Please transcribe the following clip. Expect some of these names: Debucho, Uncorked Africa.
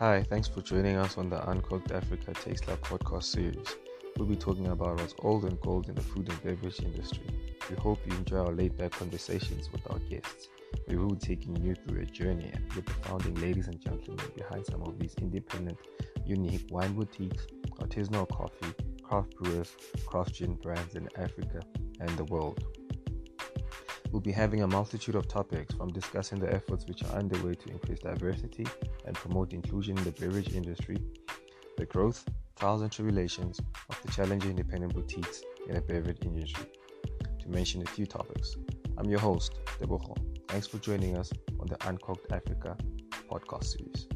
Hi, thanks for joining us on the Uncorked Africa Taste Club podcast series. We'll be talking about what's old and gold in the food and beverage industry. We hope you enjoy our laid-back conversations with our guests. We will be taking you through a journey with the founding ladies and gentlemen behind some of these independent, unique wine boutiques, artisanal coffee, craft brewers, craft gin brands in Africa and the world. We'll be having a multitude of topics, from discussing the efforts which are underway to increase diversity and promote inclusion in the beverage industry, the growth, trials and tribulations of the challenging independent boutiques in the beverage industry, to mention a few topics. I'm your host, Debucho. Thanks for joining us on the Uncorked Africa podcast series.